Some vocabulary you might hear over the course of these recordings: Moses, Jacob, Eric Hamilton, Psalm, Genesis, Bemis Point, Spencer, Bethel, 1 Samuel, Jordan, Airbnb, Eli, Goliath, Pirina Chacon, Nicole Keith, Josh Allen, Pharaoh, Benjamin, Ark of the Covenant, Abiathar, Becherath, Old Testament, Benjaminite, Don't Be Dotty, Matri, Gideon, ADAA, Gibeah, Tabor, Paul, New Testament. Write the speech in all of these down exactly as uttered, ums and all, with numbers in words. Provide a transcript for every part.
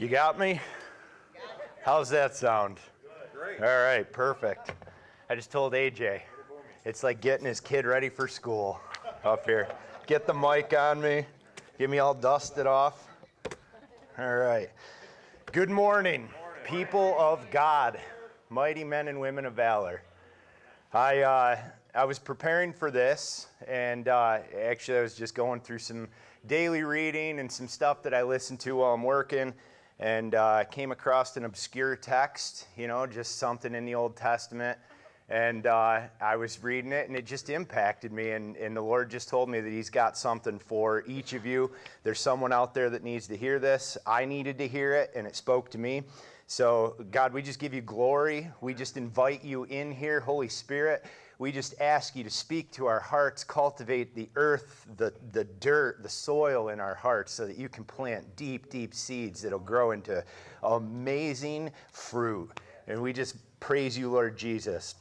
You got me? How's that sound? Great. All right, perfect. I just told A J, it's like getting his kid ready for school up here. Get the mic on me. Get me all dusted off. All right. Good morning, people of God, mighty men and women of valor. I uh, I was preparing for this, and uh, actually I was just going through some daily reading and some stuff that I listen to while I'm working, and I uh, came across an obscure text, you know, just something in the Old Testament, and uh, I was reading it, and it just impacted me, and, and the Lord just told me that He's got something for each of you. There's someone out there that needs to hear this. I needed to hear it, and it spoke to me. So, God, we just give You glory. We just invite You in here, Holy Spirit. We just ask You to speak to our hearts, cultivate the earth, the, the dirt, the soil in our hearts so that You can plant deep, deep seeds that'll grow into amazing fruit. And we just praise You, Lord Jesus.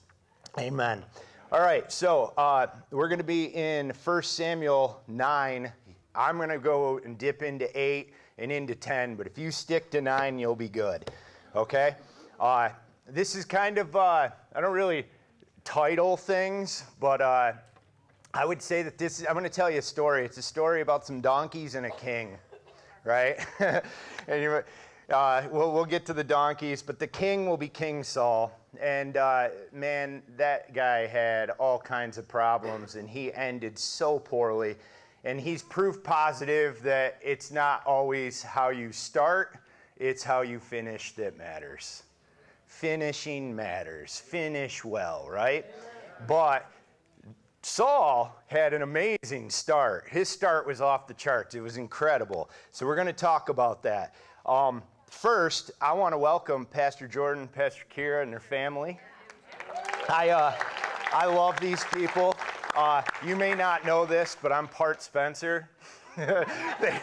Amen. All right, so uh, we're going to be in First Samuel nine. I'm going to go and dip into eight and into ten, but if you stick to nine, you'll be good. Okay? Uh, this is kind of, uh, I don't really title things, but uh, I would say that this is, I'm going to tell you a story. It's a story about some donkeys and a king, right? And you, uh, we'll, we'll get to the donkeys, but the king will be King Saul. And uh, man, that guy had all kinds of problems, and he ended so poorly. And he's proof positive that it's not always how you start, it's how you finish that matters. Finishing matters. Finish well, right? But Saul had an amazing start. His start was off the charts. It was incredible. So we're going to talk about that. Um, first, I want to welcome Pastor Jordan, Pastor Kira, and their family. I, uh, I love these people. Uh, you may not know this, but I'm part Spencer. they,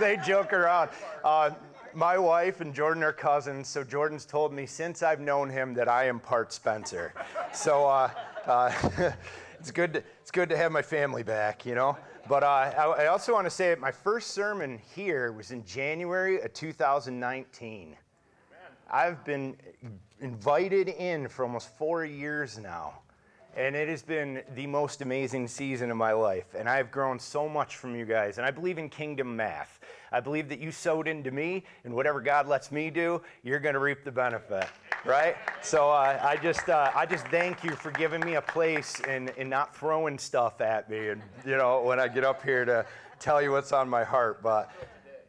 they joke around. Uh, My wife and Jordan are cousins, so Jordan's told me since I've known him that I am part Spencer. So uh, uh, it's good to, it's good to have my family back, you know. But uh, I, I also want to say that my first sermon here was in January of two thousand nineteen. I've been invited in for almost four years now, and it has been the most amazing season of my life, and I've grown so much from you guys, and I believe in kingdom math. I believe that you sowed into me, and whatever God lets me do, you're going to reap the benefit, right? So uh, I just uh, I just thank you for giving me a place and, and not throwing stuff at me, and you know, when I get up here to tell you what's on my heart, but...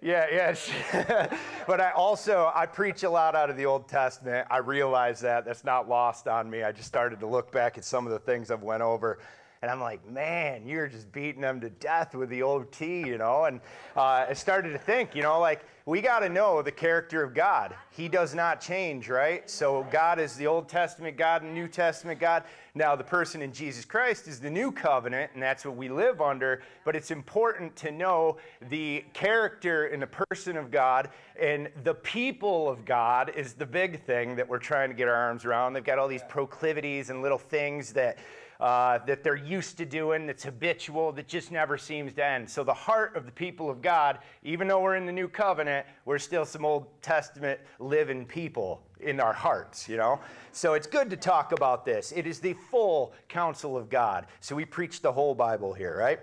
Yeah, yeah. But I also, I preach a lot out of the Old Testament. I realize that. That's not lost on me. I just started to look back at some of the things I've went over. And I'm like, man, you're just beating them to death with the O T, you know. And uh, I started to think, you know, like, we got to know the character of God. He does not change, right? So God is the Old Testament God and New Testament God. Now, the person in Jesus Christ is the new covenant, and that's what we live under. But it's important to know the character and the person of God, and the people of God is the big thing that we're trying to get our arms around. They've got all these proclivities and little things that... Uh, that they're used to doing, that's habitual, that just never seems to end. So the heart of the people of God, even though we're in the new covenant, we're still some Old Testament living people in our hearts, you know? So it's good to talk about this. It is the full counsel of God. So we preach the whole Bible here, right?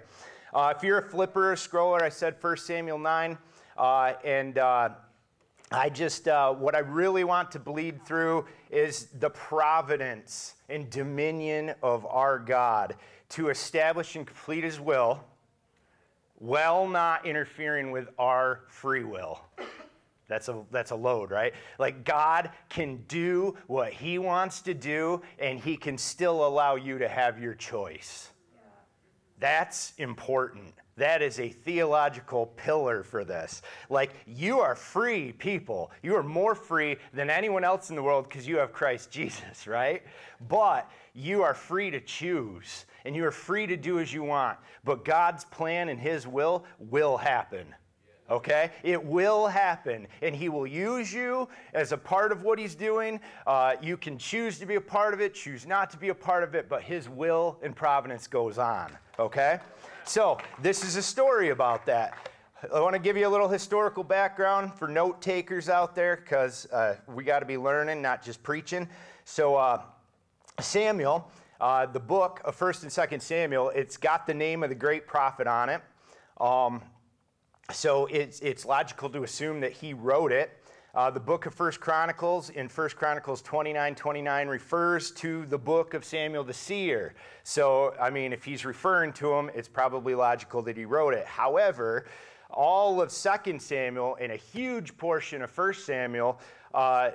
Uh, if you're a flipper or scroller, I said First Samuel nine, uh, and... Uh, I just, uh, what I really want to bleed through is the providence and dominion of our God to establish and complete His will while not interfering with our free will. That's a, that's a load, right? Like, God can do what He wants to do, and He can still allow you to have your choice. That's important. That is a theological pillar for this. Like, you are free people. You are more free than anyone else in the world because you have Christ Jesus, right? But you are free to choose, and you are free to do as you want. But God's plan and His will will happen, okay? It will happen, and He will use you as a part of what He's doing. Uh, you can choose to be a part of it, choose not to be a part of it, but His will and providence goes on, okay? So this is a story about that. I want to give you a little historical background for note takers out there, because uh, we got to be learning, not just preaching. So uh, Samuel, uh, the book of First and Second Samuel, it's got the name of the great prophet on it. Um, so it's, it's logical to assume that he wrote it. Uh, the book of First Chronicles in First Chronicles twenty-nine twenty-nine refers to the book of Samuel the seer. So, I mean, if he's referring to him, it's probably logical that he wrote it. However, all of Second Samuel and a huge portion of First Samuel uh,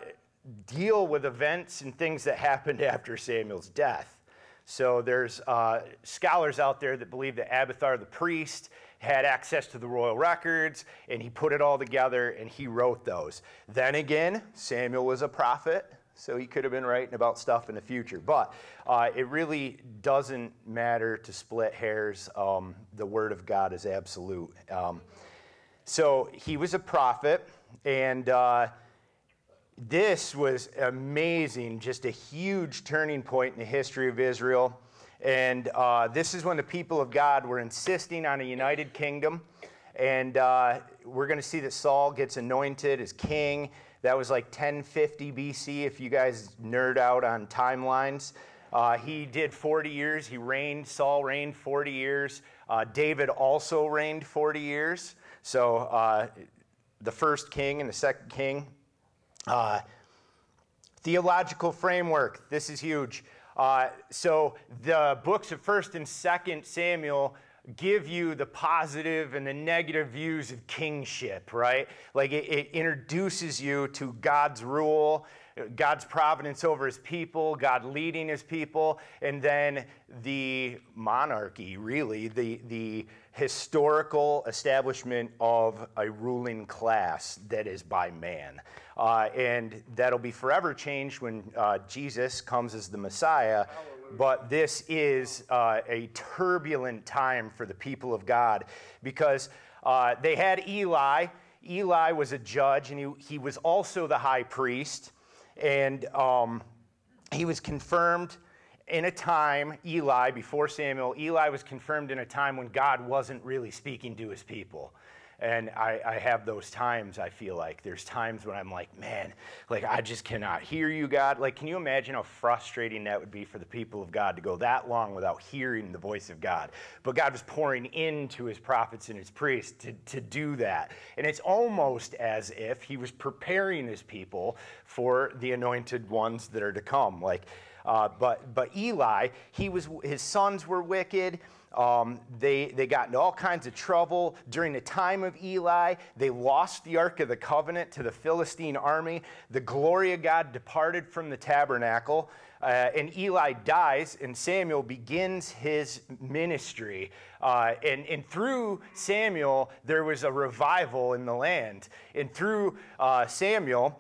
deal with events and things that happened after Samuel's death. So there's uh, scholars out there that believe that Abiathar the priest had access to the royal records, and he put it all together, and he wrote those. Then again, Samuel was a prophet, so he could have been writing about stuff in the future. But uh, it really doesn't matter to split hairs. Um, the word of God is absolute. Um, so he was a prophet, and uh, this was amazing, just a huge turning point in the history of Israel. And uh, this is when the people of God were insisting on a united kingdom. And uh, we're going to see that Saul gets anointed as king. That was like ten fifty B C, if you guys nerd out on timelines. Uh, he did forty years. He reigned. Saul reigned forty years. Uh, David also reigned forty years. So uh, the first king and the second king. Uh, theological framework. This is huge. Uh, so the books of First and Second Samuel give you the positive and the negative views of kingship, right? Like it, it introduces you to God's rule, God's providence over his people, God leading his people, and then the monarchy, really, the, the historical establishment of a ruling class that is by man. Uh, and that'll be forever changed when uh, Jesus comes as the Messiah. Hallelujah. But this is uh, a turbulent time for the people of God, because uh, they had Eli. Eli was a judge, and he, he was also the high priest. And um, he was confirmed in a time, Eli, before Samuel, Eli was confirmed in a time when God wasn't really speaking to his people. And I, I have those times, I feel like. There's times when I'm like, man, like I just cannot hear you, God. Like, can you imagine how frustrating that would be for the people of God to go that long without hearing the voice of God? But God was pouring into his prophets and his priests to, to do that. And it's almost as if he was preparing his people for the anointed ones that are to come. Like, uh, but, but Eli, he was, his sons were wicked. Um, they, they got into all kinds of trouble during the time of Eli. They lost the Ark of the Covenant to the Philistine army. The glory of God departed from the tabernacle. Uh, and Eli dies, and Samuel begins his ministry. Uh, and, and through Samuel, there was a revival in the land. And through uh, Samuel,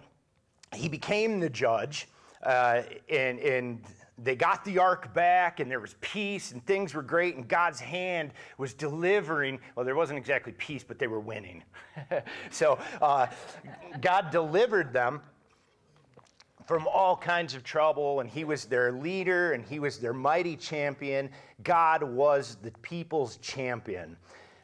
he became the judge. Uh, and... and They got the ark back, and there was peace, and things were great, and God's hand was delivering. Well, there wasn't exactly peace, but they were winning. So uh, God delivered them from all kinds of trouble, and he was their leader, and he was their mighty champion. God was the people's champion.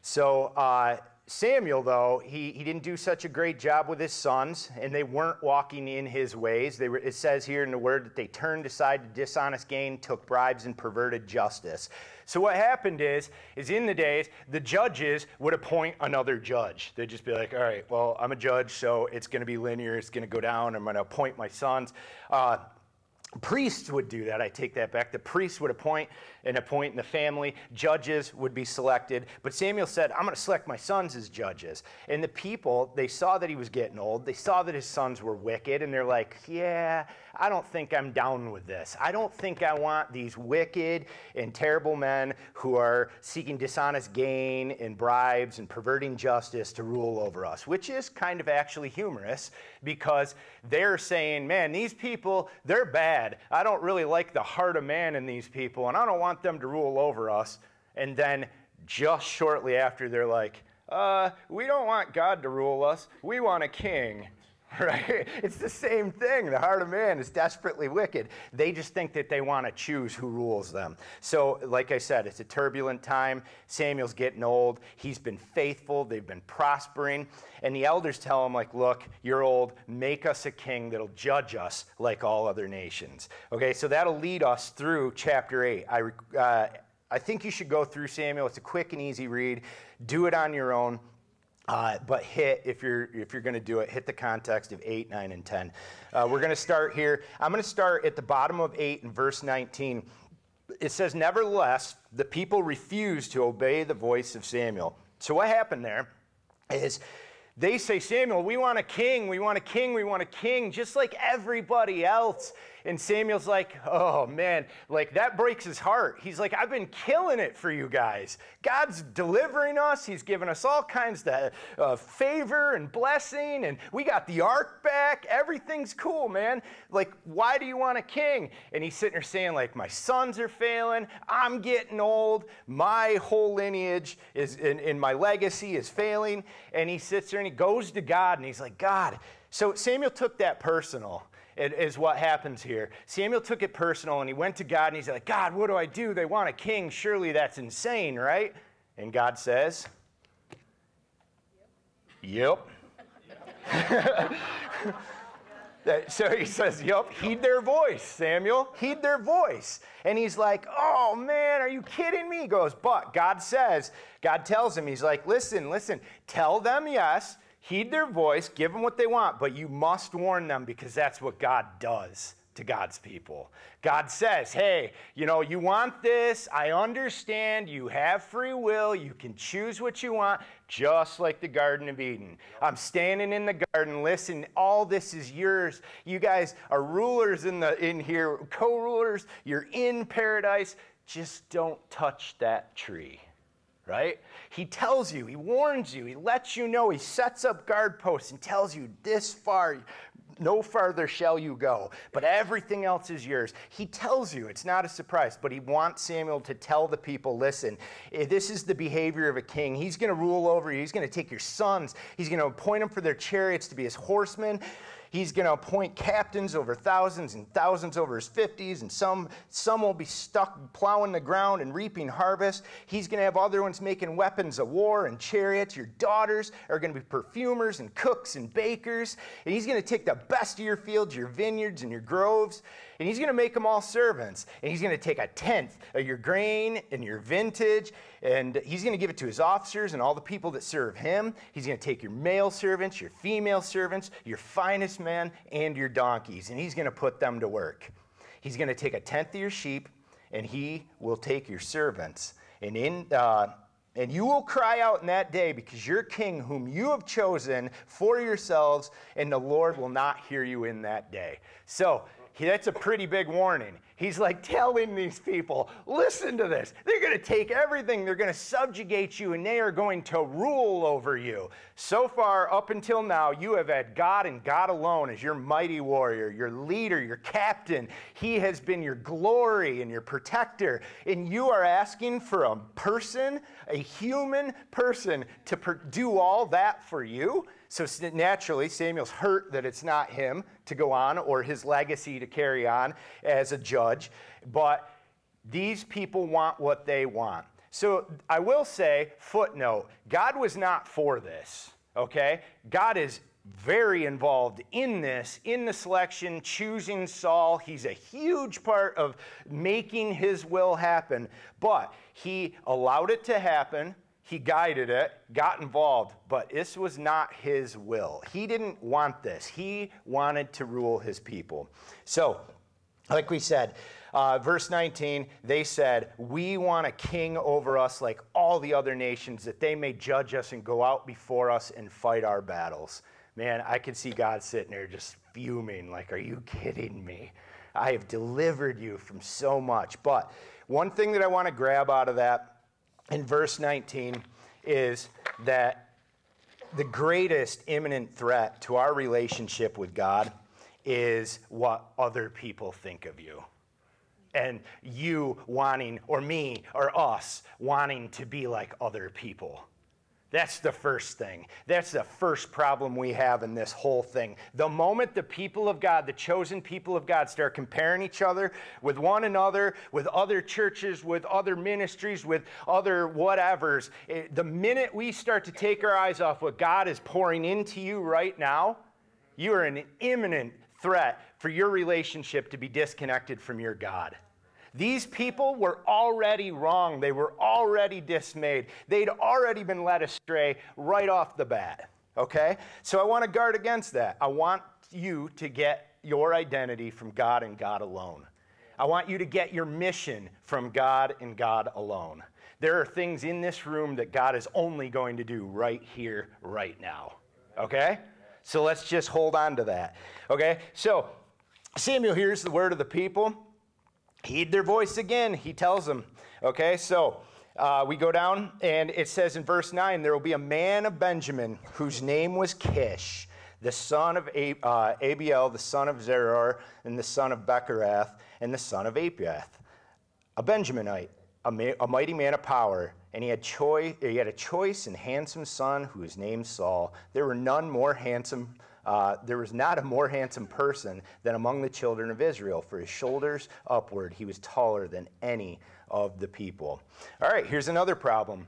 So uh, Samuel, though, he, he didn't do such a great job with his sons, and they weren't walking in his ways. They were, it says here in the word that they turned aside to dishonest gain, took bribes, and perverted justice. So what happened is, is in the days, the judges would appoint another judge. They'd just be like, all right, well, I'm a judge, so it's going to be linear. It's going to go down. I'm going to appoint my sons. Uh, Priests would do that. I take that back. The priests would appoint and appoint in the family. Judges would be selected. But Samuel said, I'm going to select my sons as judges. And the people, they saw that he was getting old. They saw that his sons were wicked. And they're like, yeah, I don't think I'm down with this. I don't think I want these wicked and terrible men who are seeking dishonest gain and bribes and perverting justice to rule over us, which is kind of actually humorous, because they're saying, man, these people, they're bad. I don't really like the heart of man in these people, and I don't want them to rule over us. And then just shortly after, they're like, uh, we don't want God to rule us. We want a king. right? It's the same thing. The heart of man is desperately wicked. They just think that they want to choose who rules them. So, like I said, it's a turbulent time. Samuel's getting old. He's been faithful. They've been prospering. And the elders tell him, like, look, you're old. Make us a king that'll judge us like all other nations. Okay, so that'll lead us through chapter eight. I, uh, I think you should go through Samuel. It's a quick and easy read. Do it on your own. Uh, but hit, if you're if you're going to do it, hit the context of eight, nine, and ten. Uh, we're going to start here. I'm going to start at the bottom of eight in verse nineteen. It says, nevertheless, the people refused to obey the voice of Samuel. So what happened there is they say, Samuel, we want a king, we want a king, we want a king, just like everybody else. And Samuel's like, oh, man, like that breaks his heart. He's like, I've been killing it for you guys. God's delivering us. He's given us all kinds of uh, favor and blessing, and we got the ark back. Everything's cool, man. Like, why do you want a king? And he's sitting there saying, like, my sons are failing. I'm getting old. My whole lineage is in, in my legacy is failing. And he sits there and he goes to God, and he's like, God. So Samuel took that personal. It is what happens here. Samuel took it personal, and he went to God, and he's like, God, what do I do? They want a king. Surely that's insane, right? And God says, yep. Yep. So he says, yep, heed their voice, Samuel. Heed their voice. And he's like, oh, man, are you kidding me? He goes, but God says, God tells him, he's like, listen, listen, tell them yes. Heed their voice, give them what they want, but you must warn them because that's what God does to God's people. God says, hey, you know, you want this. I understand. You have free will. You can choose what you want, just like the Garden of Eden. I'm standing in the garden. Listen, all this is yours. You guys are rulers in, the, in here, co-rulers. You're in paradise. Just don't touch that tree. Right? He tells you, he warns you, he lets you know, he sets up guard posts and tells you this far, no farther shall you go, but everything else is yours. He tells you, it's not a surprise, but he wants Samuel to tell the people, listen, this is the behavior of a king. He's going to rule over you. He's going to take your sons. He's going to appoint them for their chariots to be his horsemen. He's going to appoint captains over thousands and thousands over his fifties, and some, some will be stuck plowing the ground and reaping harvest. He's going to have other ones making weapons of war and chariots. Your daughters are going to be perfumers and cooks and bakers. And he's going to take the best of your fields, your vineyards, and your groves, and he's going to make them all servants. And he's going to take a tenth of your grain and your vintage, and he's going to give it to his officers and all the people that serve him. He's going to take your male servants, your female servants, your finest men, and your donkeys, and he's going to put them to work. He's going to take a tenth of your sheep, and he will take your servants. And in uh, and you will cry out in that day because your king whom you have chosen for yourselves, and the Lord will not hear you in that day. So that's a pretty big warning. He's like telling these people, listen to this. They're going to take everything. They're going to subjugate you, and they are going to rule over you. So far, up until now, you have had God and God alone as your mighty warrior, your leader, your captain. He has been your glory and your protector. And you are asking for a person, a human person, to do all that for you? So naturally, Samuel's hurt that it's not him to go on or his legacy to carry on as a judge. But these people want what they want. So I will say, footnote, God was not for this, okay? God is very involved in this, in the selection, choosing Saul. He's a huge part of making his will happen. But he allowed it to happen. He guided it, got involved, but this was not his will. He didn't want this. He wanted to rule his people. So, like we said, uh, verse nineteen, they said, we want a king over us like all the other nations, that they may judge us and go out before us and fight our battles. Man, I could see God sitting there just fuming, like, are you kidding me? I have delivered you from so much. But one thing that I want to grab out of that in verse nineteen is that the greatest imminent threat to our relationship with God is what other people think of you. And you wanting, or me, or us wanting to be like other people. That's the first thing. That's the first problem we have in this whole thing. The moment the people of God, the chosen people of God, start comparing each other with one another, with other churches, with other ministries, with other whatevers, it, the minute we start to take our eyes off what God is pouring into you right now, you are an imminent threat for your relationship to be disconnected from your God. These people were already wrong. They were already dismayed. They'd already been led astray right off the bat, okay? So I want to guard against that. I want you to get your identity from God and God alone. I want you to get your mission from God and God alone. There are things in this room that God is only going to do right here, right now, okay? So let's just hold on to that, okay? So Samuel hears the word of the people. Heed their voice again, he tells them. Okay, so uh, we go down, and it says in verse nine, there will be a man of Benjamin whose name was Kish, the son of Ab uh, Abiel, the son of Zeror, and the son of Becherath, and the son of Apiath, a Benjaminite, a, ma a mighty man of power. And he had, he had a choice and handsome son who was named Saul. There were none more handsome Uh, there was not a more handsome person than among the children of Israel. For his shoulders upward, he was taller than any of the people. All right, here's another problem.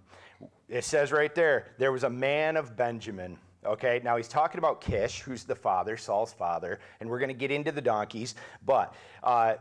It says right there, there was a man of Benjamin. Okay, now he's talking about Kish, who's the father, Saul's father, and we're going to get into the donkeys, but uh,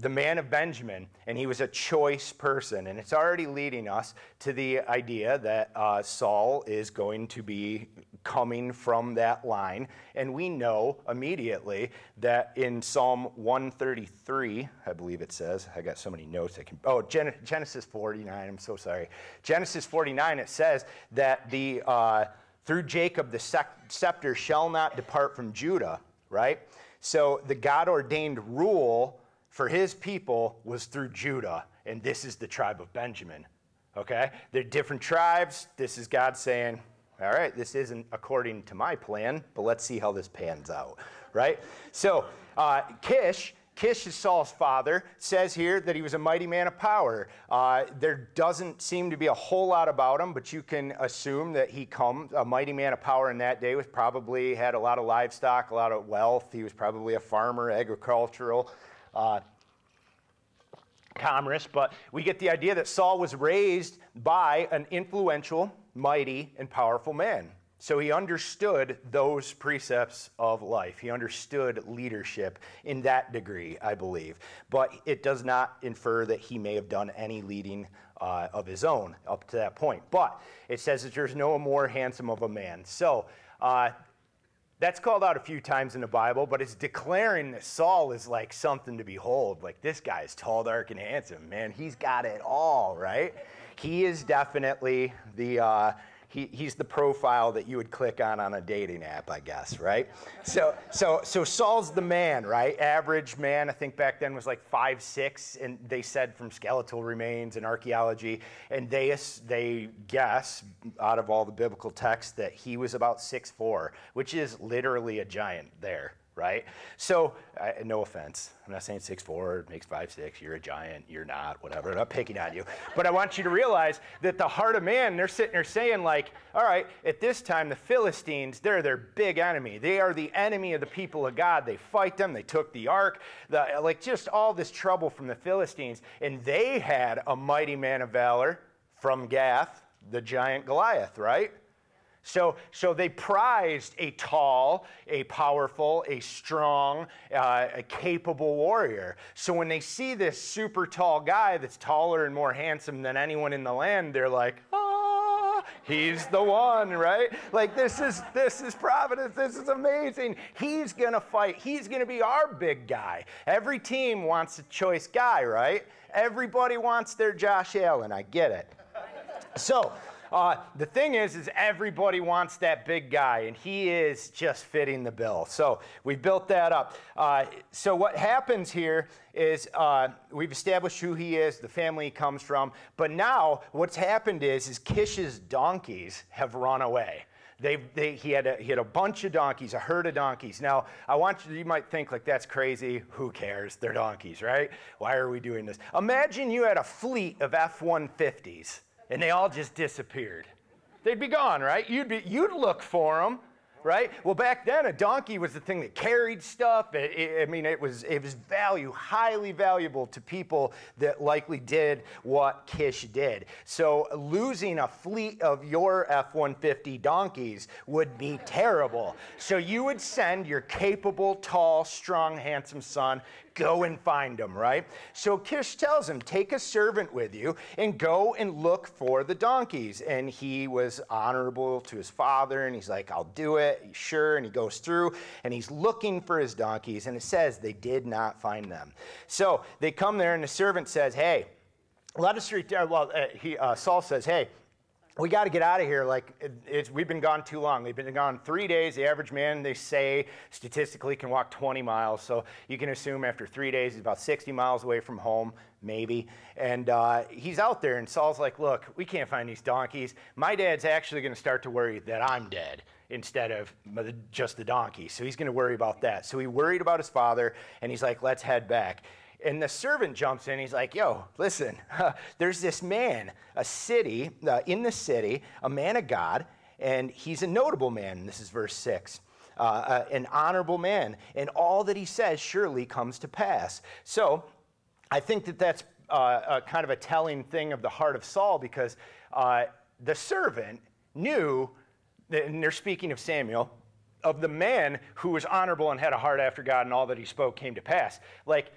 the man of Benjamin, and he was a choice person, and it's already leading us to the idea that uh, Saul is going to be coming from that line. And we know immediately that in Psalm one thirty-three, I believe it says, I got so many notes I can, oh, Gen Genesis forty-nine, I'm so sorry. Genesis forty-nine, it says that the uh, through Jacob the scepter shall not depart from Judah, right? So the God-ordained rule for his people was through Judah, and this is the tribe of Benjamin, okay? They're different tribes. This is God saying, all right, this isn't according to my plan, but let's see how this pans out, right? So uh, Kish, Kish is Saul's father, says here that he was a mighty man of power. Uh, there doesn't seem to be a whole lot about him, but you can assume that he comes, a mighty man of power in that day was probably, had a lot of livestock, a lot of wealth. He was probably a farmer, agricultural, Uh, commerce, but we get the idea that Saul was raised by an influential, mighty, and powerful man. So he understood those precepts of life. He understood leadership in that degree, I believe. But it does not infer that he may have done any leading uh, of his own up to that point. But it says that there's no more handsome of a man. So uh, that's called out a few times in the Bible, but it's declaring that Saul is like something to behold. Like, this guy's tall, dark, and handsome, man. He's got it all, right? He is definitely the, uh, he, he's the profile that you would click on on a dating app, I guess, right? So, so, so Saul's the man, right? Average man, I think back then was like five six, and they said from skeletal remains and archaeology, and they, they guess out of all the biblical texts that he was about six four, which is literally a giant there, right? So, uh, no offense. I'm not saying six four makes five six. You're a giant. You're not, whatever. I'm not picking on you. But I want you to realize that the heart of man, they're sitting there saying, like, all right, at this time, the Philistines, they're their big enemy. They are the enemy of the people of God. They fight them. They took the ark. The, like, just all this trouble from the Philistines. And they had a mighty man of valor from Gath, the giant Goliath, right? So, so they prized a tall, a powerful, a strong, uh, a capable warrior. So when they see this super tall guy that's taller and more handsome than anyone in the land, they're like, ah, he's the one, right? Like, this is, this is providence. This is amazing. He's going to fight. He's going to be our big guy. Every team wants a choice guy, right? Everybody wants their Josh Allen. I get it. So... Uh, the thing is, is everybody wants that big guy, and he is just fitting the bill. So we built that up. Uh, so what happens here is uh, we've established who he is, the family he comes from. But now what's happened is, is Kish's donkeys have run away. They've, they, he, had a, he had a bunch of donkeys, a herd of donkeys. Now, I want you, you might think, like, that's crazy. Who cares? They're donkeys, right? Why are we doing this? Imagine you had a fleet of F one fifties. And they all just disappeared. They'd be gone, right? You'd be, you'd look for them, right? Well, back then, a donkey was the thing that carried stuff. It, it, I mean, it was it was value, highly valuable to people that likely did what Kish did. So losing a fleet of your F one fifty donkeys would be terrible. So you would send your capable, tall, strong, handsome son, go and find them, right? So Kish tells him, take a servant with you and go and look for the donkeys. And he was honorable to his father, and he's like, I'll do it, sure. And he goes through, and he's looking for his donkeys, and it says they did not find them. So they come there, and the servant says, hey, let us return. Well, uh, he, uh, Saul says, hey, we got to get out of here. Like, it's, we've been gone too long. They've been gone three days. The average man, they say, statistically can walk twenty miles. So you can assume after three days, he's about sixty miles away from home, maybe. And uh, he's out there, and Saul's like, look, we can't find these donkeys. My dad's actually going to start to worry that I'm dead instead of just the donkey. So he's going to worry about that. So he worried about his father, and he's like, let's head back. And the servant jumps in. He's like, yo, listen, uh, there's this man, a city, uh, in the city, a man of God, and he's a notable man. This is verse six, uh, uh, an honorable man. And all that he says surely comes to pass. So I think that that's uh, a kind of a telling thing of the heart of Saul, because uh, the servant knew, that, and they're speaking of Samuel, of the man who was honorable and had a heart after God, and all that he spoke came to pass. Like,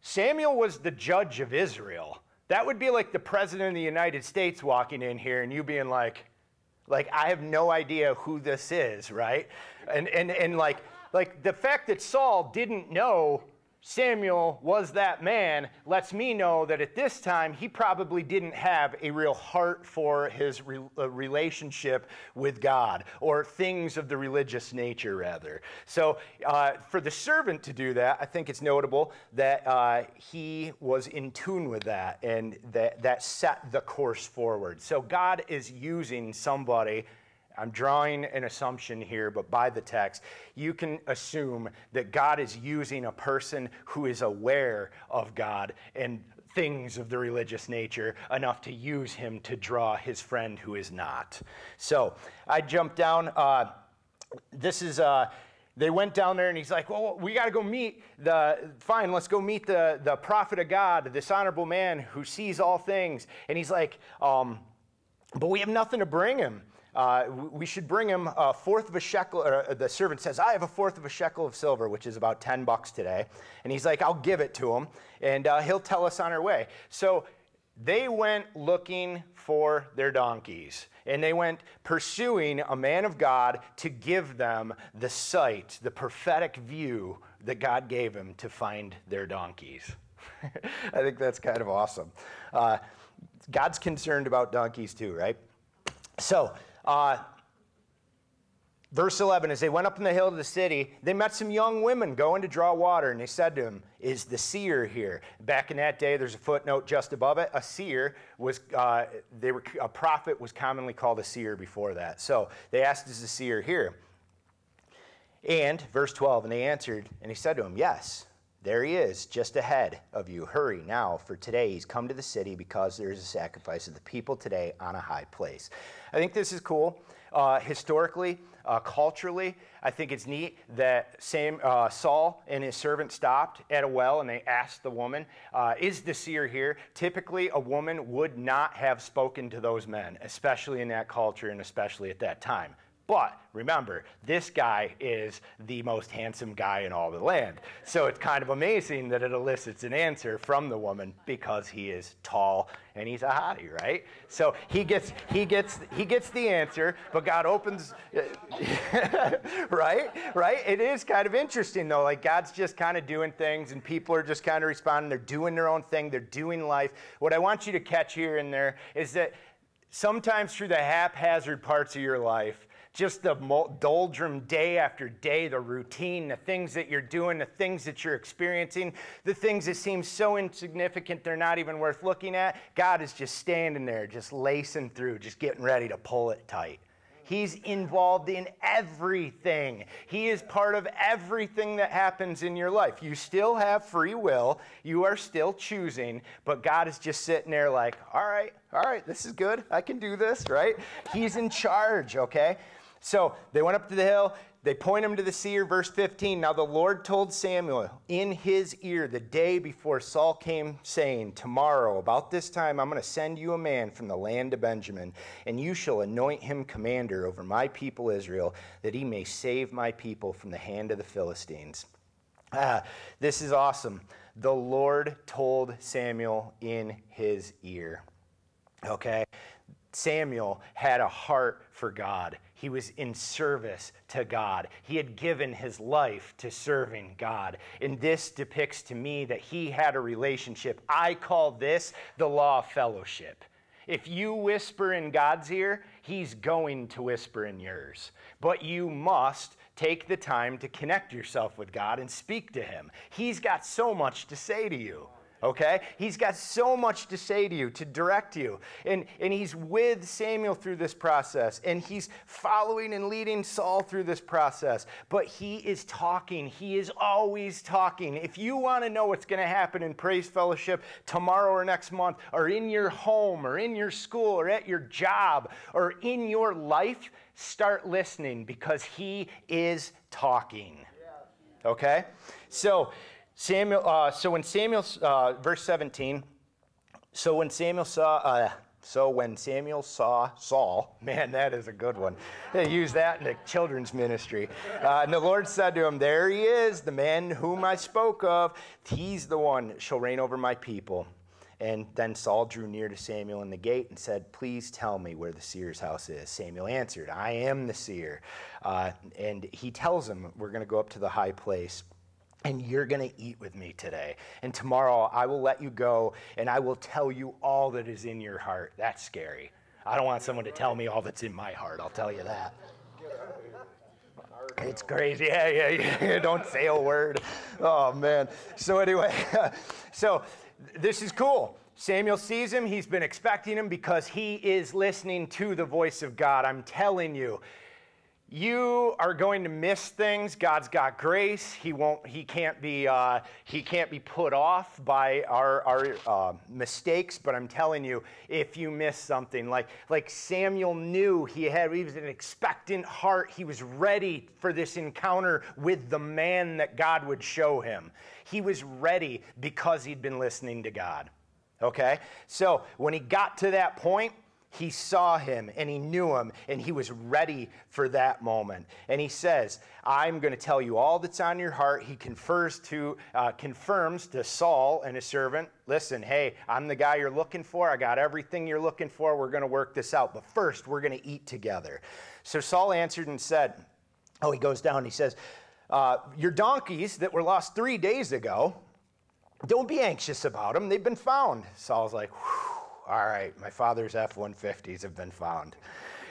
Samuel was the judge of Israel. That would be like the president of the United States walking in here and you being like, like, I have no idea who this is, right? And, and, and like, like the fact that Saul didn't know Samuel was that man lets me know that at this time he probably didn't have a real heart for his re relationship with God, or things of the religious nature, rather. So uh, for the servant to do that, I think it's notable that uh, he was in tune with that, and that, that set the course forward. So God is using somebody. I'm drawing an assumption here, but by the text, you can assume that God is using a person who is aware of God and things of the religious nature enough to use him to draw his friend who is not. So I jumped down. Uh, this is, uh, they went down there, and he's like, well, we got to go meet the, fine, let's go meet the, the prophet of God, this honorable man who sees all things. And he's like, um, but we have nothing to bring him. Uh, we should bring him a fourth of a shekel. Or the servant says, I have a fourth of a shekel of silver, which is about ten bucks today. And he's like, I'll give it to him, and uh, he'll tell us on our way. So they went looking for their donkeys, and they went pursuing a man of God to give them the sight, the prophetic view that God gave him to find their donkeys. I think that's kind of awesome. Uh, God's concerned about donkeys too, right? So, Uh, verse eleven, as they went up on the hill to the city, they met some young women going to draw water, and they said to him, is the seer here? Back in that day, there's a footnote just above it. A seer was, uh, they were, a prophet was commonly called a seer before that. So they asked, is the seer here? And verse twelve, and they answered, and he said to him, yes, there he is, just ahead of you. Hurry now, for today he's come to the city, because there is a sacrifice of the people today on a high place. I think this is cool. Uh, historically, uh, culturally, I think it's neat that Sam, uh, Saul and his servant stopped at a well, and they asked the woman, uh, is the seer here? Typically, a woman would not have spoken to those men, especially in that culture and especially at that time. But remember, this guy is the most handsome guy in all the land. So it's kind of amazing that it elicits an answer from the woman, because he is tall and he's a hottie, right? So he gets, he gets, he gets the answer, but God opens, right? Right? It is kind of interesting, though. Like, God's just kind of doing things, and people are just kind of responding. They're doing their own thing. They're doing life. What I want you to catch here and there is that sometimes through the haphazard parts of your life, just the doldrum day after day, the routine, the things that you're doing, the things that you're experiencing, the things that seem so insignificant they're not even worth looking at, God is just standing there, just lacing through, just getting ready to pull it tight. He's involved in everything. He is part of everything that happens in your life. You still have free will. You are still choosing, but God is just sitting there like, all right, all right, this is good. I can do this, right? He's in charge, okay? So they went up to the hill. They point him to the seer, verse fifteen. Now the Lord told Samuel in his ear the day before Saul came, saying, tomorrow, about this time, I'm going to send you a man from the land of Benjamin, and you shall anoint him commander over my people Israel, that he may save my people from the hand of the Philistines. Ah, this is awesome. The Lord told Samuel in his ear. Okay? Samuel had a heart for God. He was in service to God. He had given his life to serving God. And this depicts to me that he had a relationship. I call this the law of fellowship. If you whisper in God's ear, he's going to whisper in yours. But you must take the time to connect yourself with God and speak to him. He's got so much to say to you. Okay? He's got so much to say to you, to direct you. And, and he's with Samuel through this process. And he's following and leading Saul through this process. But he is talking. He is always talking. If you want to know what's going to happen in Praise Fellowship tomorrow or next month, or in your home, or in your school, or at your job, or in your life, start listening, because he is talking. Okay? So... Samuel, uh, so when Samuel, uh, verse seventeen, so when Samuel saw, uh, so when Samuel saw Saul, man, that is a good one. They use that in the children's ministry. Uh, and the Lord said to him, there he is, the man whom I spoke of. He's the one that shall reign over my people. And then Saul drew near to Samuel in the gate and said, please tell me where the seer's house is. Samuel answered, I am the seer. Uh, and he tells him, we're going to go up to the high place, and you're going to eat with me today. And tomorrow I will let you go, and I will tell you all that is in your heart. That's scary. I don't want someone to tell me all that's in my heart. I'll tell you that. It's crazy. Yeah, yeah, yeah. Don't say a word. Oh, man. So anyway, so this is cool. Samuel sees him. He's been expecting him because he is listening to the voice of God. I'm telling you. You are going to miss things. God's got grace. He won't. He can't be. Uh, he can't be put off by our our uh, mistakes. But I'm telling you, if you miss something, like like Samuel knew he had. He was an expectant heart. He was ready for this encounter with the man that God would show him. He was ready because he'd been listening to God. Okay. So when he got to that point, he saw him, and he knew him, and he was ready for that moment. And he says, I'm going to tell you all that's on your heart. He confers to, uh, confirms to Saul and his servant, listen, hey, I'm the guy you're looking for. I got everything you're looking for. We're going to work this out. But first, we're going to eat together. So Saul answered and said, oh, he goes down. He says, uh, your donkeys that were lost three days ago, don't be anxious about them. They've been found. Saul's like, whew. All right, my father's F one fifties have been found.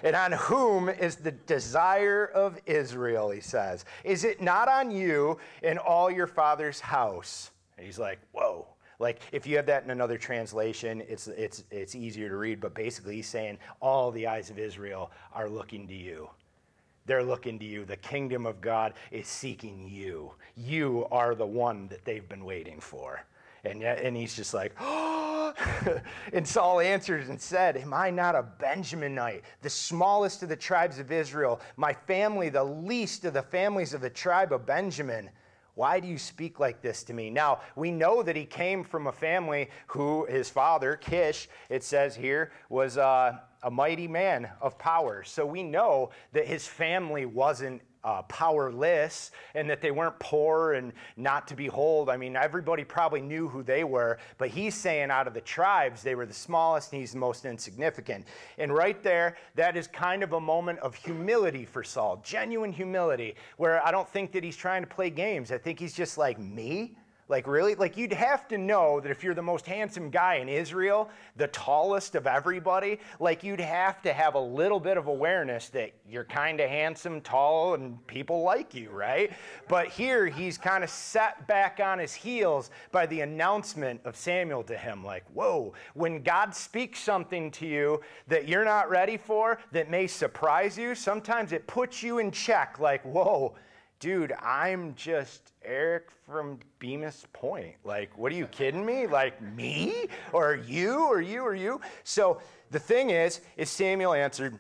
And on whom is the desire of Israel, he says. Is it not on you and all your father's house? And he's like, whoa. Like, if you have that in another translation, it's, it's, it's easier to read. But basically, he's saying, all the eyes of Israel are looking to you. They're looking to you. The kingdom of God is seeking you. You are the one that they've been waiting for. And, and he's just like, oh. And Saul answers and said, am I not a Benjaminite, the smallest of the tribes of Israel, my family, the least of the families of the tribe of Benjamin? Why do you speak like this to me? Now, we know that he came from a family who his father, Kish, it says here, was uh, a mighty man of power. So we know that his family wasn't Uh, powerless, and that they weren't poor and not to behold. I mean, everybody probably knew who they were, but he's saying out of the tribes, they were the smallest, and he's the most insignificant. And right there, that is kind of a moment of humility for Saul, genuine humility, where I don't think that he's trying to play games. I think he's just like, me? Like, really? Like, you'd have to know that if you're the most handsome guy in Israel, the tallest of everybody, like, you'd have to have a little bit of awareness that you're kind of handsome, tall, and people like you, right? But here, he's kind of set back on his heels by the announcement of Samuel to him. Like, whoa, when God speaks something to you that you're not ready for, that may surprise you, sometimes it puts you in check. Like, whoa, dude, I'm just Eric from Bemis Point. Like, what are you kidding me? Like, me? Or you? Or you? Or you? So the thing is, is Samuel answered,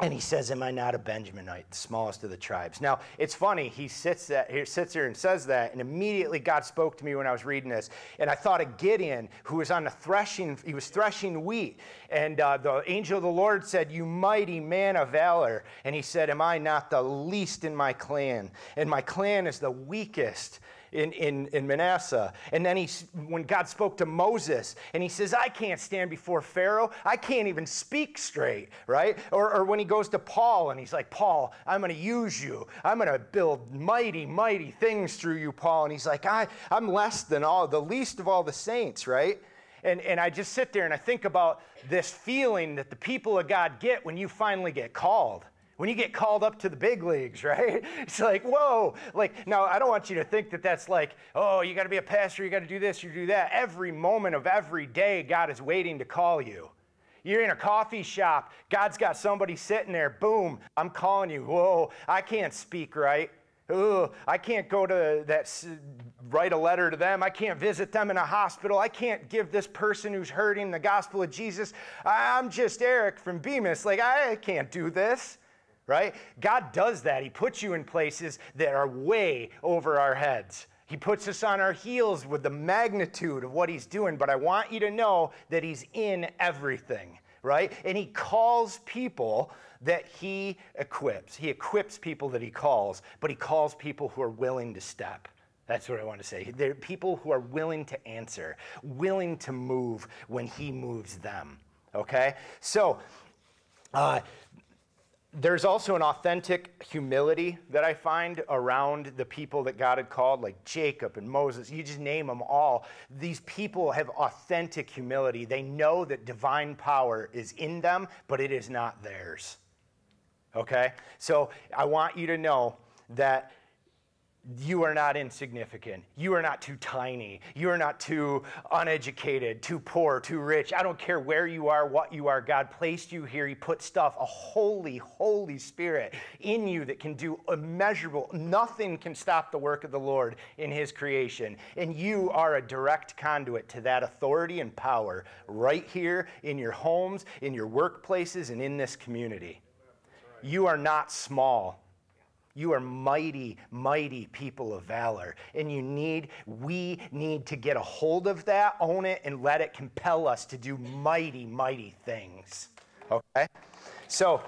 and he says, am I not a Benjaminite, the smallest of the tribes? Now, it's funny. He sits, that, he sits here and says that, and immediately God spoke to me when I was reading this. And I thought of Gideon, who was on the threshing, he was threshing wheat. And uh, the angel of the Lord said, you mighty man of valor. And he said, am I not the least in my clan? And my clan is the weakest in, in, in Manasseh. And then he, when God spoke to Moses, and he says, I can't stand before Pharaoh. I can't even speak straight, right? Or, or when he goes to Paul, and he's like, Paul, I'm going to use you. I'm going to build mighty, mighty things through you, Paul. And he's like, I, I'm less than all, the least of all the saints, right? And, and I just sit there, and I think about this feeling that the people of God get when you finally get called. When you get called up to the big leagues, right? It's like, whoa. Like, now, I don't want you to think that that's like, oh, you got to be a pastor, you got to do this, you do that. Every moment of every day, God is waiting to call you. You're in a coffee shop. God's got somebody sitting there. Boom, I'm calling you. Whoa, I can't speak right. Ooh, I can't go to that, write a letter to them. I can't visit them in a hospital. I can't give this person who's hurting the gospel of Jesus. I'm just Eric from Bemis. Like, I can't do this. Right? God does that. He puts you in places that are way over our heads. He puts us on our heels with the magnitude of what he's doing. But I want you to know that he's in everything, right? And he calls people that he equips. He equips people that he calls, but he calls people who are willing to step. That's what I want to say. There are people who are willing to answer, willing to move when he moves them, okay? So, uh, there's also an authentic humility that I find around the people that God had called, like Jacob and Moses. You just name them all. These people have authentic humility. They know that divine power is in them, but it is not theirs. Okay? So I want you to know that you are not insignificant. You are not too tiny. You are not too uneducated, too poor, too rich. I don't care where you are, what you are. God placed you here. He put stuff, a holy, holy spirit in you that can do immeasurable. Nothing can stop the work of the Lord in his creation. And you are a direct conduit to that authority and power right here in your homes, in your workplaces, and in this community. You are not small. You are mighty, mighty people of valor, and you need, we need to get a hold of that, own it, and let it compel us to do mighty, mighty things, okay? So,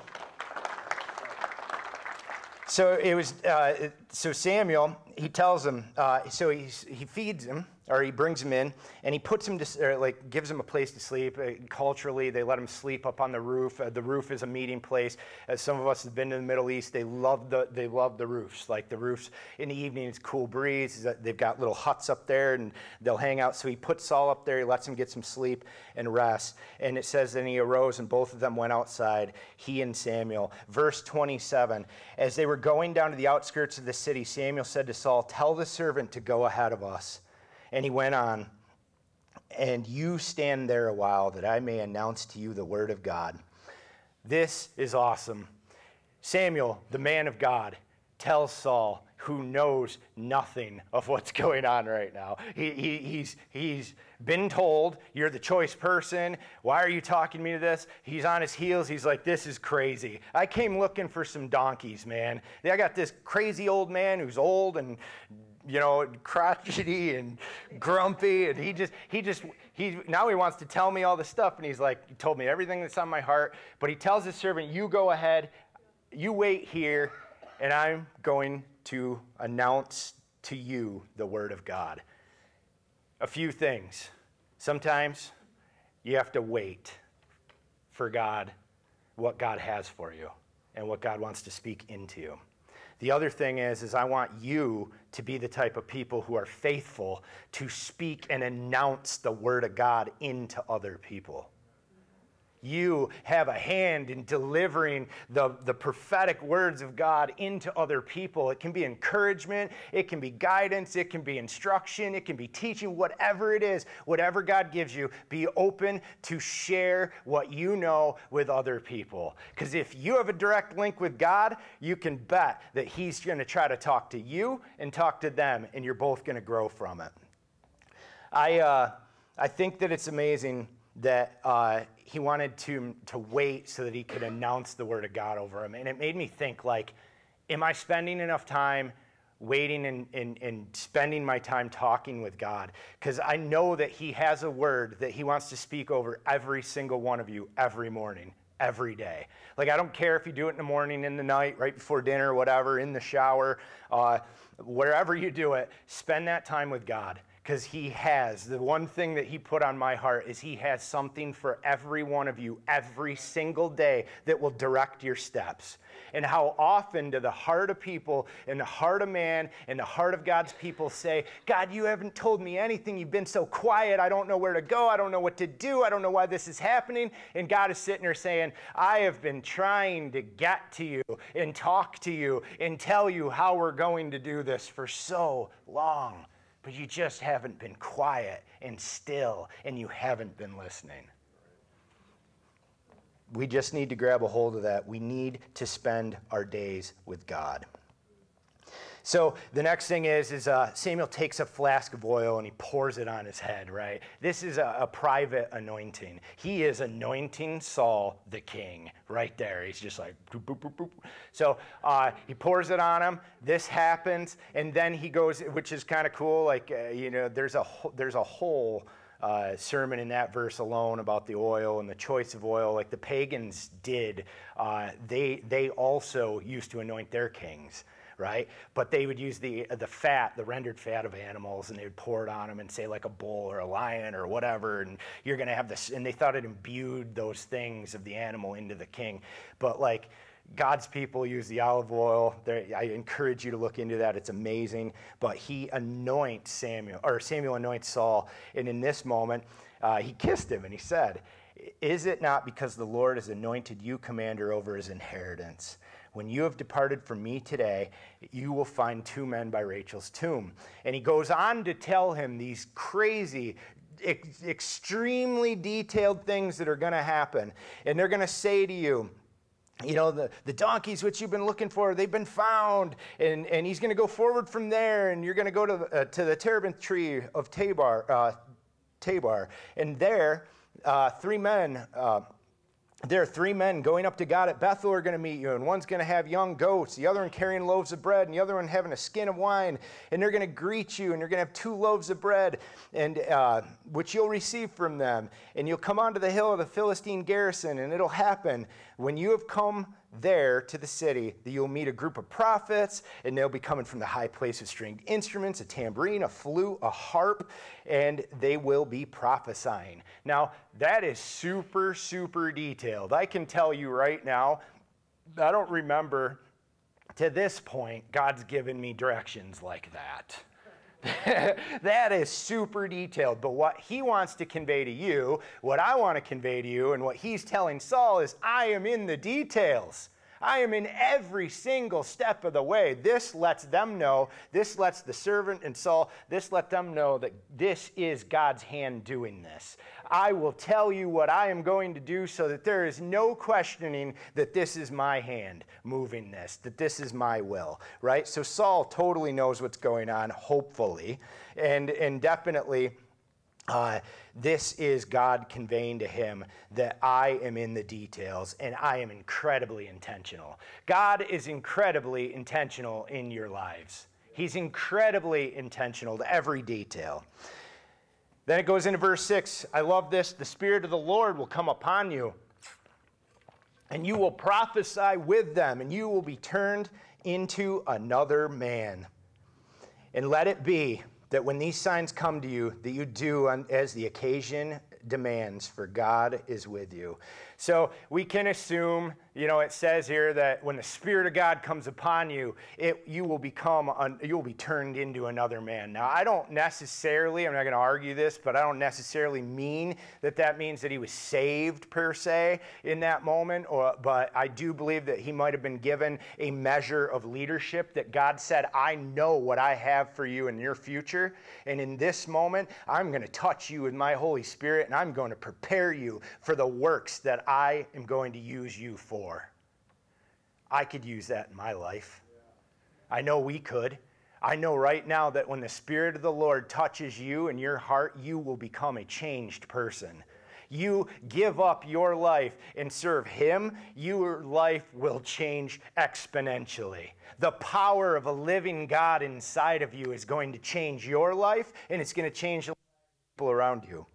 so it was, uh, so Samuel, he tells him, uh, so he, he feeds him, or he brings him in, and he puts him to, or like gives him a place to sleep. Uh, culturally, they let him sleep up on the roof. Uh, the roof is a meeting place. As some of us have been to the Middle East, they love the they love the roofs. Like the roofs in the evening, it's cool breeze. They've got little huts up there, and they'll hang out. So he puts Saul up there. He lets him get some sleep and rest. And it says, then he arose, and both of them went outside, he and Samuel. Verse twenty-seven, as they were going down to the outskirts of the city, Samuel said to Saul, tell the servant to go ahead of us. And he went on, and you stand there a while that I may announce to you the word of God. This is awesome. Samuel, the man of God, tells Saul, who knows nothing of what's going on right now. He, he, he's, he's been told, you're the choice person. Why are you talking to me to this? He's on his heels. He's like, this is crazy. I came looking for some donkeys, man. I got this crazy old man who's old and, you know, crotchety and grumpy, and he just, he just, he, now he wants to tell me all this stuff, and he's like, he told me everything that's on my heart, but he tells his servant, you go ahead, you wait here, and I'm going to announce to you the word of God. A few things. Sometimes you have to wait for God, what God has for you, and what God wants to speak into you. The other thing is, is I want you to be the type of people who are faithful to speak and announce the word of God into other people. You have a hand in delivering the, the prophetic words of God into other people. It can be encouragement. It can be guidance. It can be instruction. It can be teaching. Whatever it is, whatever God gives you, be open to share what you know with other people. Because if you have a direct link with God, you can bet that he's going to try to talk to you and talk to them, and you're both going to grow from it. I, uh, I think that it's amazing that uh, he wanted to, to wait so that he could announce the word of God over him. And it made me think, like, am I spending enough time waiting and, and, and spending my time talking with God? Because I know that he has a word that he wants to speak over every single one of you every morning, every day. Like, I don't care if you do it in the morning, in the night, right before dinner, whatever, in the shower, uh, wherever you do it, spend that time with God. Because he has, the one thing that he put on my heart is he has something for every one of you every single day that will direct your steps. And how often do the heart of people and the heart of man and the heart of God's people say, God, you haven't told me anything. You've been so quiet. I don't know where to go. I don't know what to do. I don't know why this is happening. And God is sitting there saying, I have been trying to get to you and talk to you and tell you how we're going to do this for so long. But you just haven't been quiet and still, and you haven't been listening. We just need to grab a hold of that. We need to spend our days with God. So the next thing is, is uh, Samuel takes a flask of oil and he pours it on his head, right? This is a, a private anointing. He is anointing Saul the king right there. He's just like, boop, boop, boop, boop. So uh, he pours it on him. This happens. And then he goes, which is kind of cool. Like, uh, you know, there's a, there's a whole uh, sermon in that verse alone about the oil and the choice of oil. Like the pagans did. Uh, they, they also used to anoint their kings. Right? But they would use the the fat, the rendered fat of animals, and they would pour it on them and say like a bull or a lion or whatever, and you're going to have this. And they thought it imbued those things of the animal into the king. But like God's people use the olive oil. They're, I encourage you to look into that. It's amazing. But he anoints Samuel, or Samuel anoints Saul. And in this moment, uh, he kissed him and he said, is it not because the Lord has anointed you commander over his inheritance? When you have departed from me today, you will find two men by Rachel's tomb. And he goes on to tell him these crazy, ex- extremely detailed things that are going to happen. And they're going to say to you, you know, the, the donkeys which you've been looking for, they've been found. And, and he's going to go forward from there. And you're going to go to, uh, to the terebinth tree of Tabor. Uh, Tabor. And there, uh, three men... Uh, There are three men going up to God at Bethel are going to meet you, and one's going to have young goats, the other one carrying loaves of bread, and the other one having a skin of wine, and they're going to greet you, and you're going to have two loaves of bread, and uh, which you'll receive from them, and you'll come onto the hill of the Philistine garrison, and it'll happen when you have come there to the city that you'll meet a group of prophets, and they'll be coming from the high place with stringed instruments, a tambourine, a flute, a harp, and they will be prophesying. Now, that is super, super detailed. I can tell you right now, I don't remember to this point, God's given me directions like that. That is super detailed. But what he wants to convey to you, what I want to convey to you, and what he's telling Saul is, I am in the details. I am in every single step of the way. This lets them know. This lets the servant and Saul, this let them know that this is God's hand doing this. I will tell you what I am going to do so that there is no questioning that this is my hand moving this, that this is my will, right? So Saul totally knows what's going on, hopefully, and, and definitely Uh, this is God conveying to him that I am in the details and I am incredibly intentional. God is incredibly intentional in your lives. He's incredibly intentional to every detail. Then it goes into verse six. I love this. The Spirit of the Lord will come upon you and you will prophesy with them and you will be turned into another man. And let it be that when these signs come to you, that you do as the occasion demands, for God is with you. So we can assume, you know, it says here that when the Spirit of God comes upon you, it, you will become, un, you'll be turned into another man. Now, I don't necessarily, I'm not going to argue this, but I don't necessarily mean that that means that he was saved per se in that moment, or, but I do believe that he might have been given a measure of leadership that God said, I know what I have for you in your future, and in this moment, I'm going to touch you with my Holy Spirit, and I'm going to prepare you for the works that I I am going to use you for. I could use that in my life. I know we could. I know right now that when the Spirit of the Lord touches you in your heart, you will become a changed person. You give up your life and serve Him, your life will change exponentially. The power of a living God inside of you is going to change your life, and it's going to change the people around you.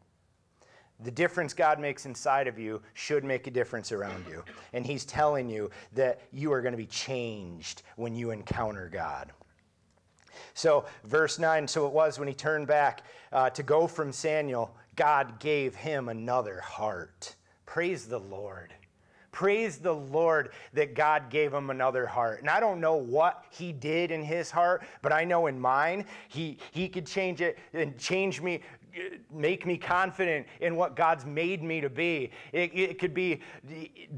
The difference God makes inside of you should make a difference around you. And He's telling you that you are going to be changed when you encounter God. So verse nine, so it was when he turned back uh, to go from Samuel, God gave him another heart. Praise the Lord. Praise the Lord that God gave him another heart. And I don't know what he did in his heart, but I know in mine, he, he could change it and change me, make me confident in what God's made me to be. It, it could be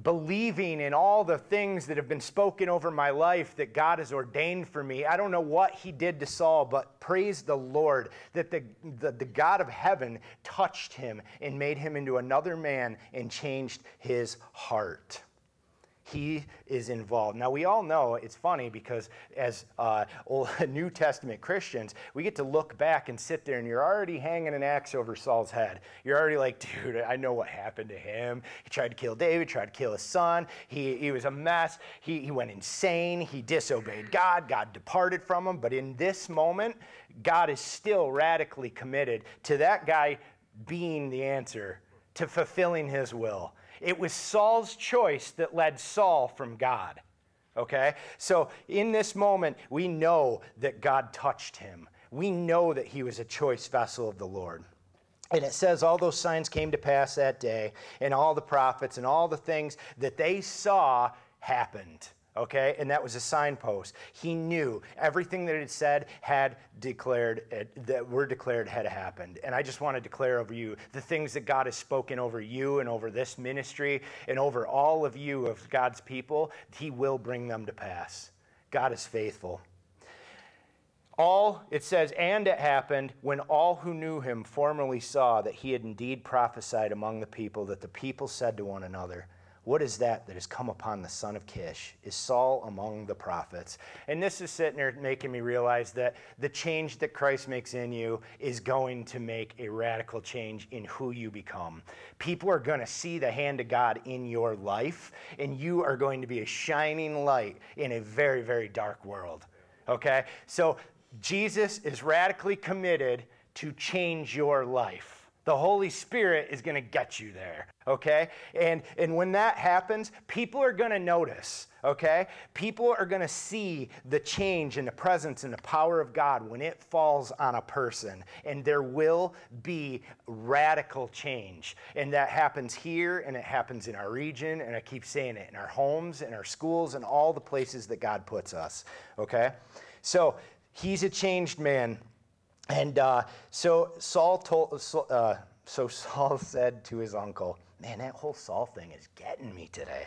believing in all the things that have been spoken over my life that God has ordained for me. I don't know what he did to Saul, but praise the Lord that the, the, the God of heaven touched him and made him into another man and changed his heart. He is involved. Now, we all know, it's funny because as uh, old New Testament Christians, we get to look back and sit there and you're already hanging an axe over Saul's head. You're already like, dude, I know what happened to him. He tried to kill David, tried to kill his son. He, he was a mess. He, he went insane. He disobeyed God. God departed from him. But in this moment, God is still radically committed to that guy being the answer, to fulfilling his will. It was Saul's choice that led Saul from God, okay? So in this moment, we know that God touched him. We know that he was a choice vessel of the Lord. And it says all those signs came to pass that day, and all the prophets and all the things that they saw happened, okay? And that was a signpost. He knew everything that it said had declared, that were declared had happened. And I just want to declare over you the things that God has spoken over you and over this ministry and over all of you of God's people, He will bring them to pass. God is faithful. All, it says, and it happened when all who knew him formerly saw that he had indeed prophesied among the people, that the people said to one another, what is that that has come upon the son of Kish? Is Saul among the prophets? And this is sitting there making me realize that the change that Christ makes in you is going to make a radical change in who you become. People are going to see the hand of God in your life, and you are going to be a shining light in a very, very dark world. Okay? So Jesus is radically committed to change your life. The Holy Spirit is going to get you there, okay? And, and when that happens, people are going to notice, okay? People are going to see the change in the presence and the power of God when it falls on a person, and there will be radical change. And that happens here, and it happens in our region, and I keep saying it, in our homes, in our schools, and all the places that God puts us, okay? So he's a changed man. And uh, so Saul told, uh, so Saul said to his uncle, man, that whole Saul thing is getting me today.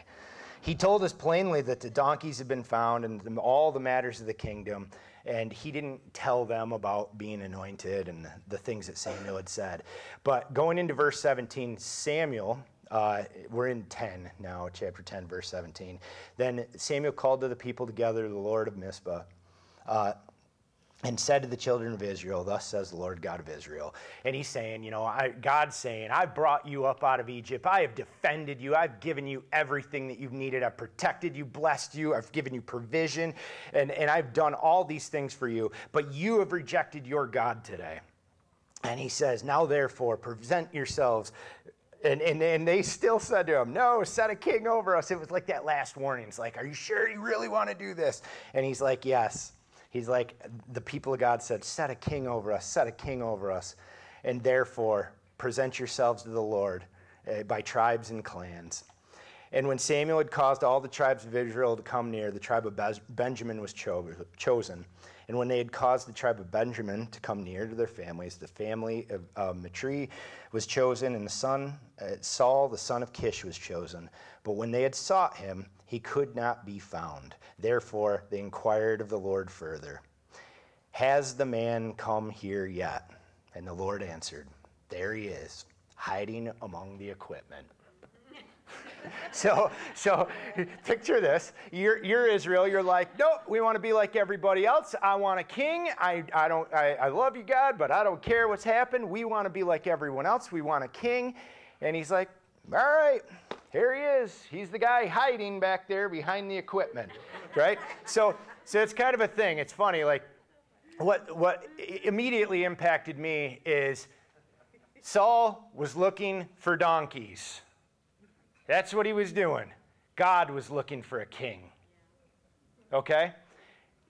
He told us plainly that the donkeys had been found and all the matters of the kingdom, and he didn't tell them about being anointed and the things that Samuel had said. But going into verse seventeen, Samuel, uh, we're in ten now, chapter ten, verse seventeen. Then Samuel called to the people together, the Lord of Mizpah, uh, and said to the children of Israel, thus says the Lord God of Israel. And he's saying, you know, I, God's saying, I brought you up out of Egypt. I have defended you. I've given you everything that you've needed. I've protected you, blessed you. I've given you provision. And, and I've done all these things for you. But you have rejected your God today. And he says, now therefore, present yourselves. And, and, and they still said to him, no, set a king over us. It was like that last warning. It's like, are you sure you really want to do this? And he's like, yes. He's like, the people of God said, set a king over us, set a king over us. And therefore, present yourselves to the Lord uh, by tribes and clans. And when Samuel had caused all the tribes of Israel to come near, the tribe of Benjamin was cho- chosen. And when they had caused the tribe of Benjamin to come near to their families, the family of uh, Matri was chosen, and the son, uh, Saul, the son of Kish, was chosen. But when they had sought him, he could not be found. Therefore, they inquired of the Lord further, "Has the man come here yet?" And the Lord answered, "There he is, hiding among the equipment." So, so picture this. You're, you're Israel. You're like, "Nope, we want to be like everybody else. I want a king. I, I don't, I, I love you, God, but I don't care what's happened. We want to be like everyone else. We want a king." And he's like, "All right, here he is. He's the guy hiding back there behind the equipment," right? So, so it's kind of a thing. It's funny. Like, what, what immediately impacted me is Saul was looking for donkeys. That's what he was doing. God was looking for a king. Okay?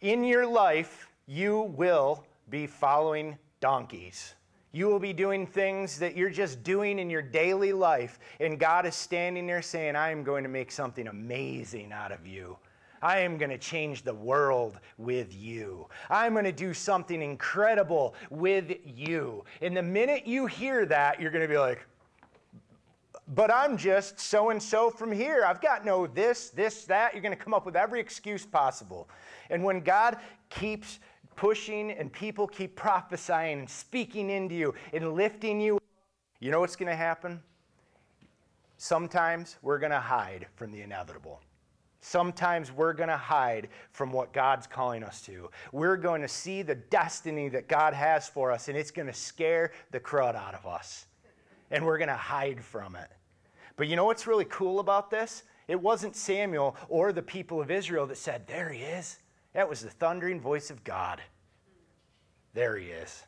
In your life, you will be following donkeys. You will be doing things that you're just doing in your daily life, and God is standing there saying, "I am going to make something amazing out of you. I am going to change the world with you. I'm going to do something incredible with you." And the minute you hear that, you're going to be like, "But I'm just so-and-so from here. I've got no this, this, that." You're going to come up with every excuse possible. And when God keeps pushing and people keep prophesying and speaking into you and lifting you, you know what's going to happen? Sometimes we're going to hide from the inevitable. Sometimes we're going to hide from what God's calling us to. We're going to see the destiny that God has for us, and it's going to scare the crud out of us. And we're going to hide from it. But you know what's really cool about this? It wasn't Samuel or the people of Israel that said, "There he is." That was the thundering voice of God. There he is.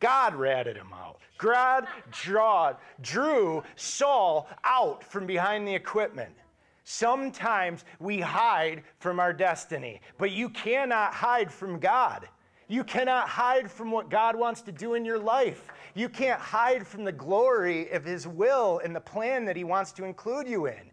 God ratted him out. God drawed, drew Saul out from behind the equipment. Sometimes we hide from our destiny, but you cannot hide from God. You cannot hide from what God wants to do in your life. You can't hide from the glory of His will and the plan that He wants to include you in.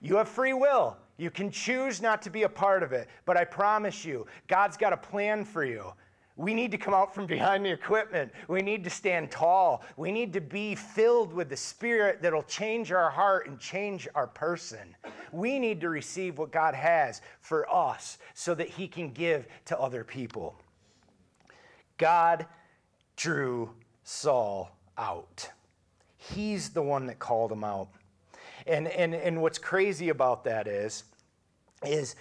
You have free will. You can choose not to be a part of it, but I promise you, God's got a plan for you. We need to come out from behind the equipment. We need to stand tall. We need to be filled with the Spirit that'll change our heart and change our person. We need to receive what God has for us so that He can give to other people. God drew Saul out. He's the one that called him out. And, and, and what's crazy about that is, is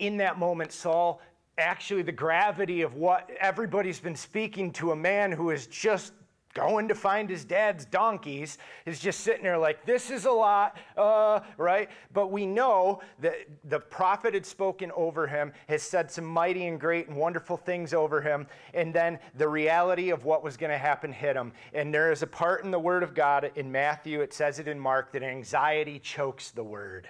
in that moment, Saul, actually the gravity of what everybody's been speaking to a man who is just going to find his dad's donkeys is just sitting there like, "This is a lot," uh, right? But we know that the prophet had spoken over him, has said some mighty and great and wonderful things over him, and then the reality of what was going to happen hit him. And there is a part in the Word of God, in Matthew, it says it in Mark, that anxiety chokes the Word.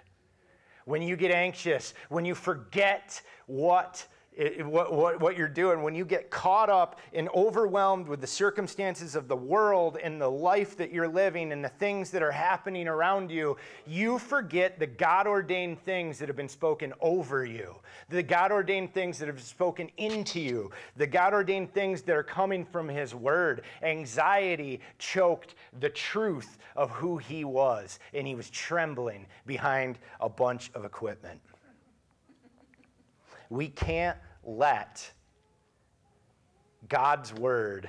When you get anxious, when you forget what It, what, what, what you're doing, when you get caught up and overwhelmed with the circumstances of the world and the life that you're living and the things that are happening around you, you forget the God-ordained things that have been spoken over you, the God-ordained things that have spoken into you, the God-ordained things that are coming from His Word. Anxiety choked the truth of who He was, and he was trembling behind a bunch of equipment. We can't let God's Word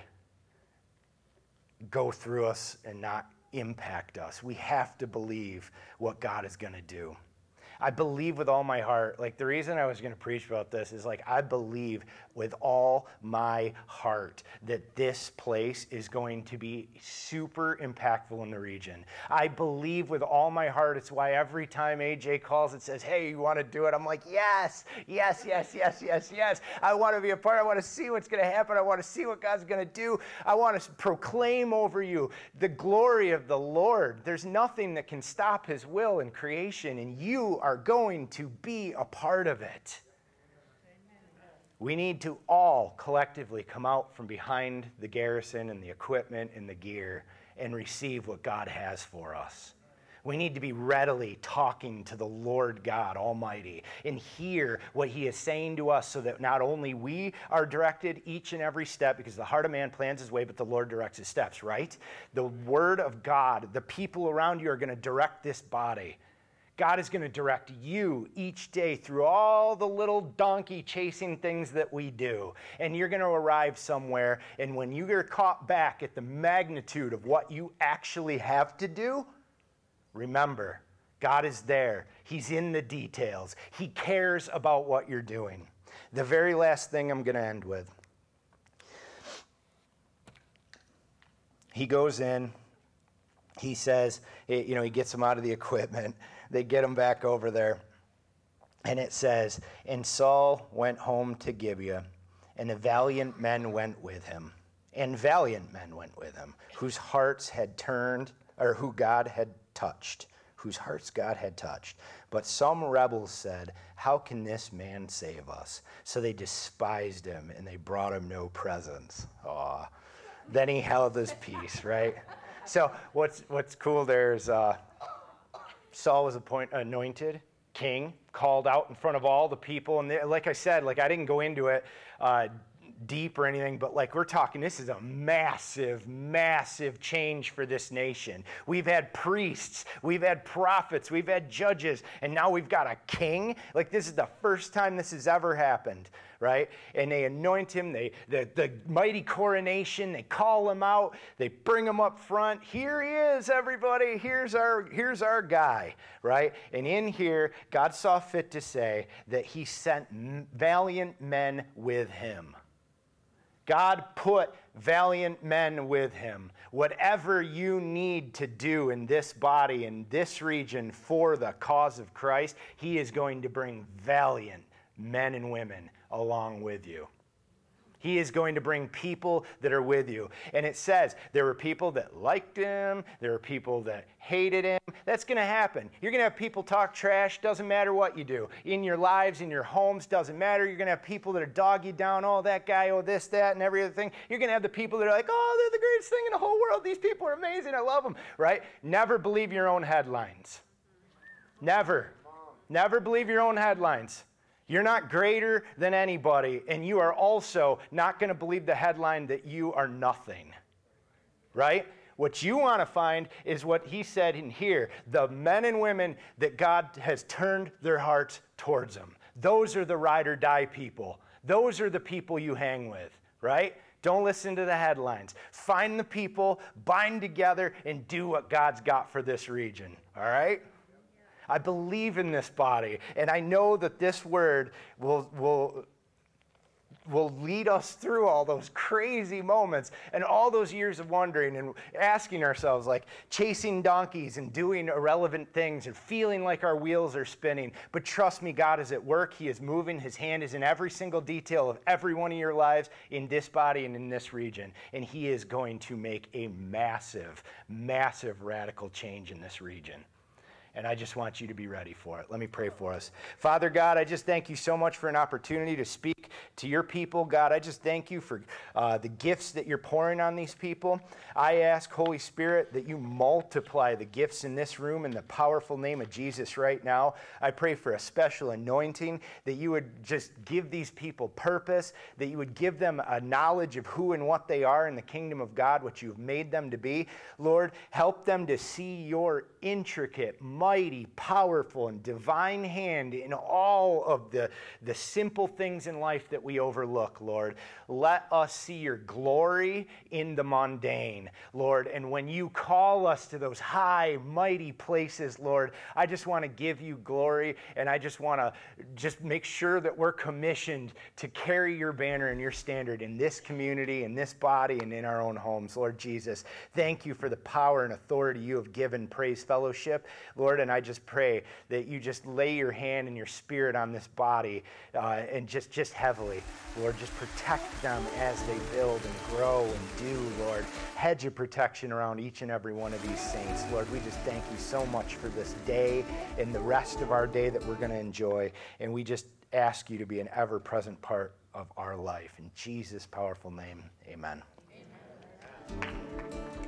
go through us and not impact us. We have to believe what God is going to do. I believe with all my heart. Like, the reason I was going to preach about this is, like, I believe with all my heart that this place is going to be super impactful in the region. I believe with all my heart. It's why every time A J calls and says, "Hey, you want to do it?" I'm like, yes, yes, yes, yes, yes, yes. I want to be a part. I want to see what's going to happen. I want to see what God's going to do. I want to proclaim over you the glory of the Lord. There's nothing that can stop His will in creation, and you are are going to be a part of it. Amen. We need to all collectively come out from behind the garrison and the equipment and the gear and receive what God has for us. We need to be readily talking to the Lord God Almighty and hear what he is saying to us, so that not only we are directed each and every step, because the heart of man plans his way, but the Lord directs his steps, right? The word of God, the people around you are going to direct this body. God is going to direct you each day through all the little donkey chasing things that we do. And you're going to arrive somewhere, and when you get caught back at the magnitude of what you actually have to do, remember, God is there. He's in the details. He cares about what you're doing. The very last thing I'm going to end with. He goes in. He says, you know, he gets them out of the equipment. They get him back over there. And it says, and Saul went home to Gibeah, and the valiant men went with him. And valiant men went with him, whose hearts had turned, or who God had touched, whose hearts God had touched. But some rebels said, how can this man save us? So they despised him, and they brought him no presents. Aw. Then he held his peace, right? So what's, what's cool there is... Uh, Saul was appoint, anointed king, called out in front of all the people. And they, like I said, like I didn't go into it uh, deep or anything, but like we're talking, this is a massive, massive change for this nation. We've had priests, we've had prophets, we've had judges, and now we've got a king. Like this is the first time this has ever happened, right? And they anoint him, they the, the mighty coronation, they call him out, they bring him up front. Here he is, everybody. Here's our here's our guy, right? And in here, God saw fit to say that he sent valiant men with him. God put valiant men with him. Whatever you need to do in this body, in this region, for the cause of Christ, he is going to bring valiant men and women along with you. He is going to bring people that are with you. And it says there were people that liked him. There were people that hated him. That's going to happen. You're going to have people talk trash. Doesn't matter what you do. In your lives, in your homes, doesn't matter. You're going to have people that are dog you down. Oh, that guy, oh, this, that, and every other thing. You're going to have the people that are like, oh, they're the greatest thing in the whole world. These people are amazing. I love them, right? Never believe your own headlines. Never. Never believe your own headlines. You're not greater than anybody, and you are also not going to believe the headline that you are nothing, right? What you want to find is what he said in here, the men and women that God has turned their hearts towards them. Those are the ride or die people. Those are the people you hang with, right? Don't listen to the headlines. Find the people, bind together, and do what God's got for this region, all right? I believe in this body, and I know that this word will, will, will lead us through all those crazy moments and all those years of wondering and asking ourselves, like chasing donkeys and doing irrelevant things and feeling like our wheels are spinning. But trust me, God is at work. He is moving. His hand is in every single detail of every one of your lives in this body and in this region, and he is going to make a massive, massive radical change in this region. And I just want you to be ready for it. Let me pray for us. Father God, I just thank you so much for an opportunity to speak to your people. God, I just thank you for uh, the gifts that you're pouring on these people. I ask, Holy Spirit, that you multiply the gifts in this room in the powerful name of Jesus right now. I pray for a special anointing, that you would just give these people purpose, that you would give them a knowledge of who and what they are in the kingdom of God, what you've made them to be. Lord, help them to see your intricate, mighty, powerful, and divine hand in all of the, the simple things in life that we overlook, Lord. Let us see your glory in the mundane, Lord. And when you call us to those high, mighty places, Lord, I just want to give you glory, and I just want to just make sure that we're commissioned to carry your banner and your standard in this community, in this body, and in our own homes. Lord Jesus, thank you for the power and authority you have given Praise Fellowship, Lord, and I just pray that you just lay your hand and your spirit on this body uh, and just, just heavily, Lord. Just protect them as they build and grow and do, Lord. Hedge of protection around each and every one of these saints, Lord. We just thank you so much for this day and the rest of our day that we're going to enjoy, and we just ask you to be an ever-present part of our life. In Jesus' powerful name, amen. Amen.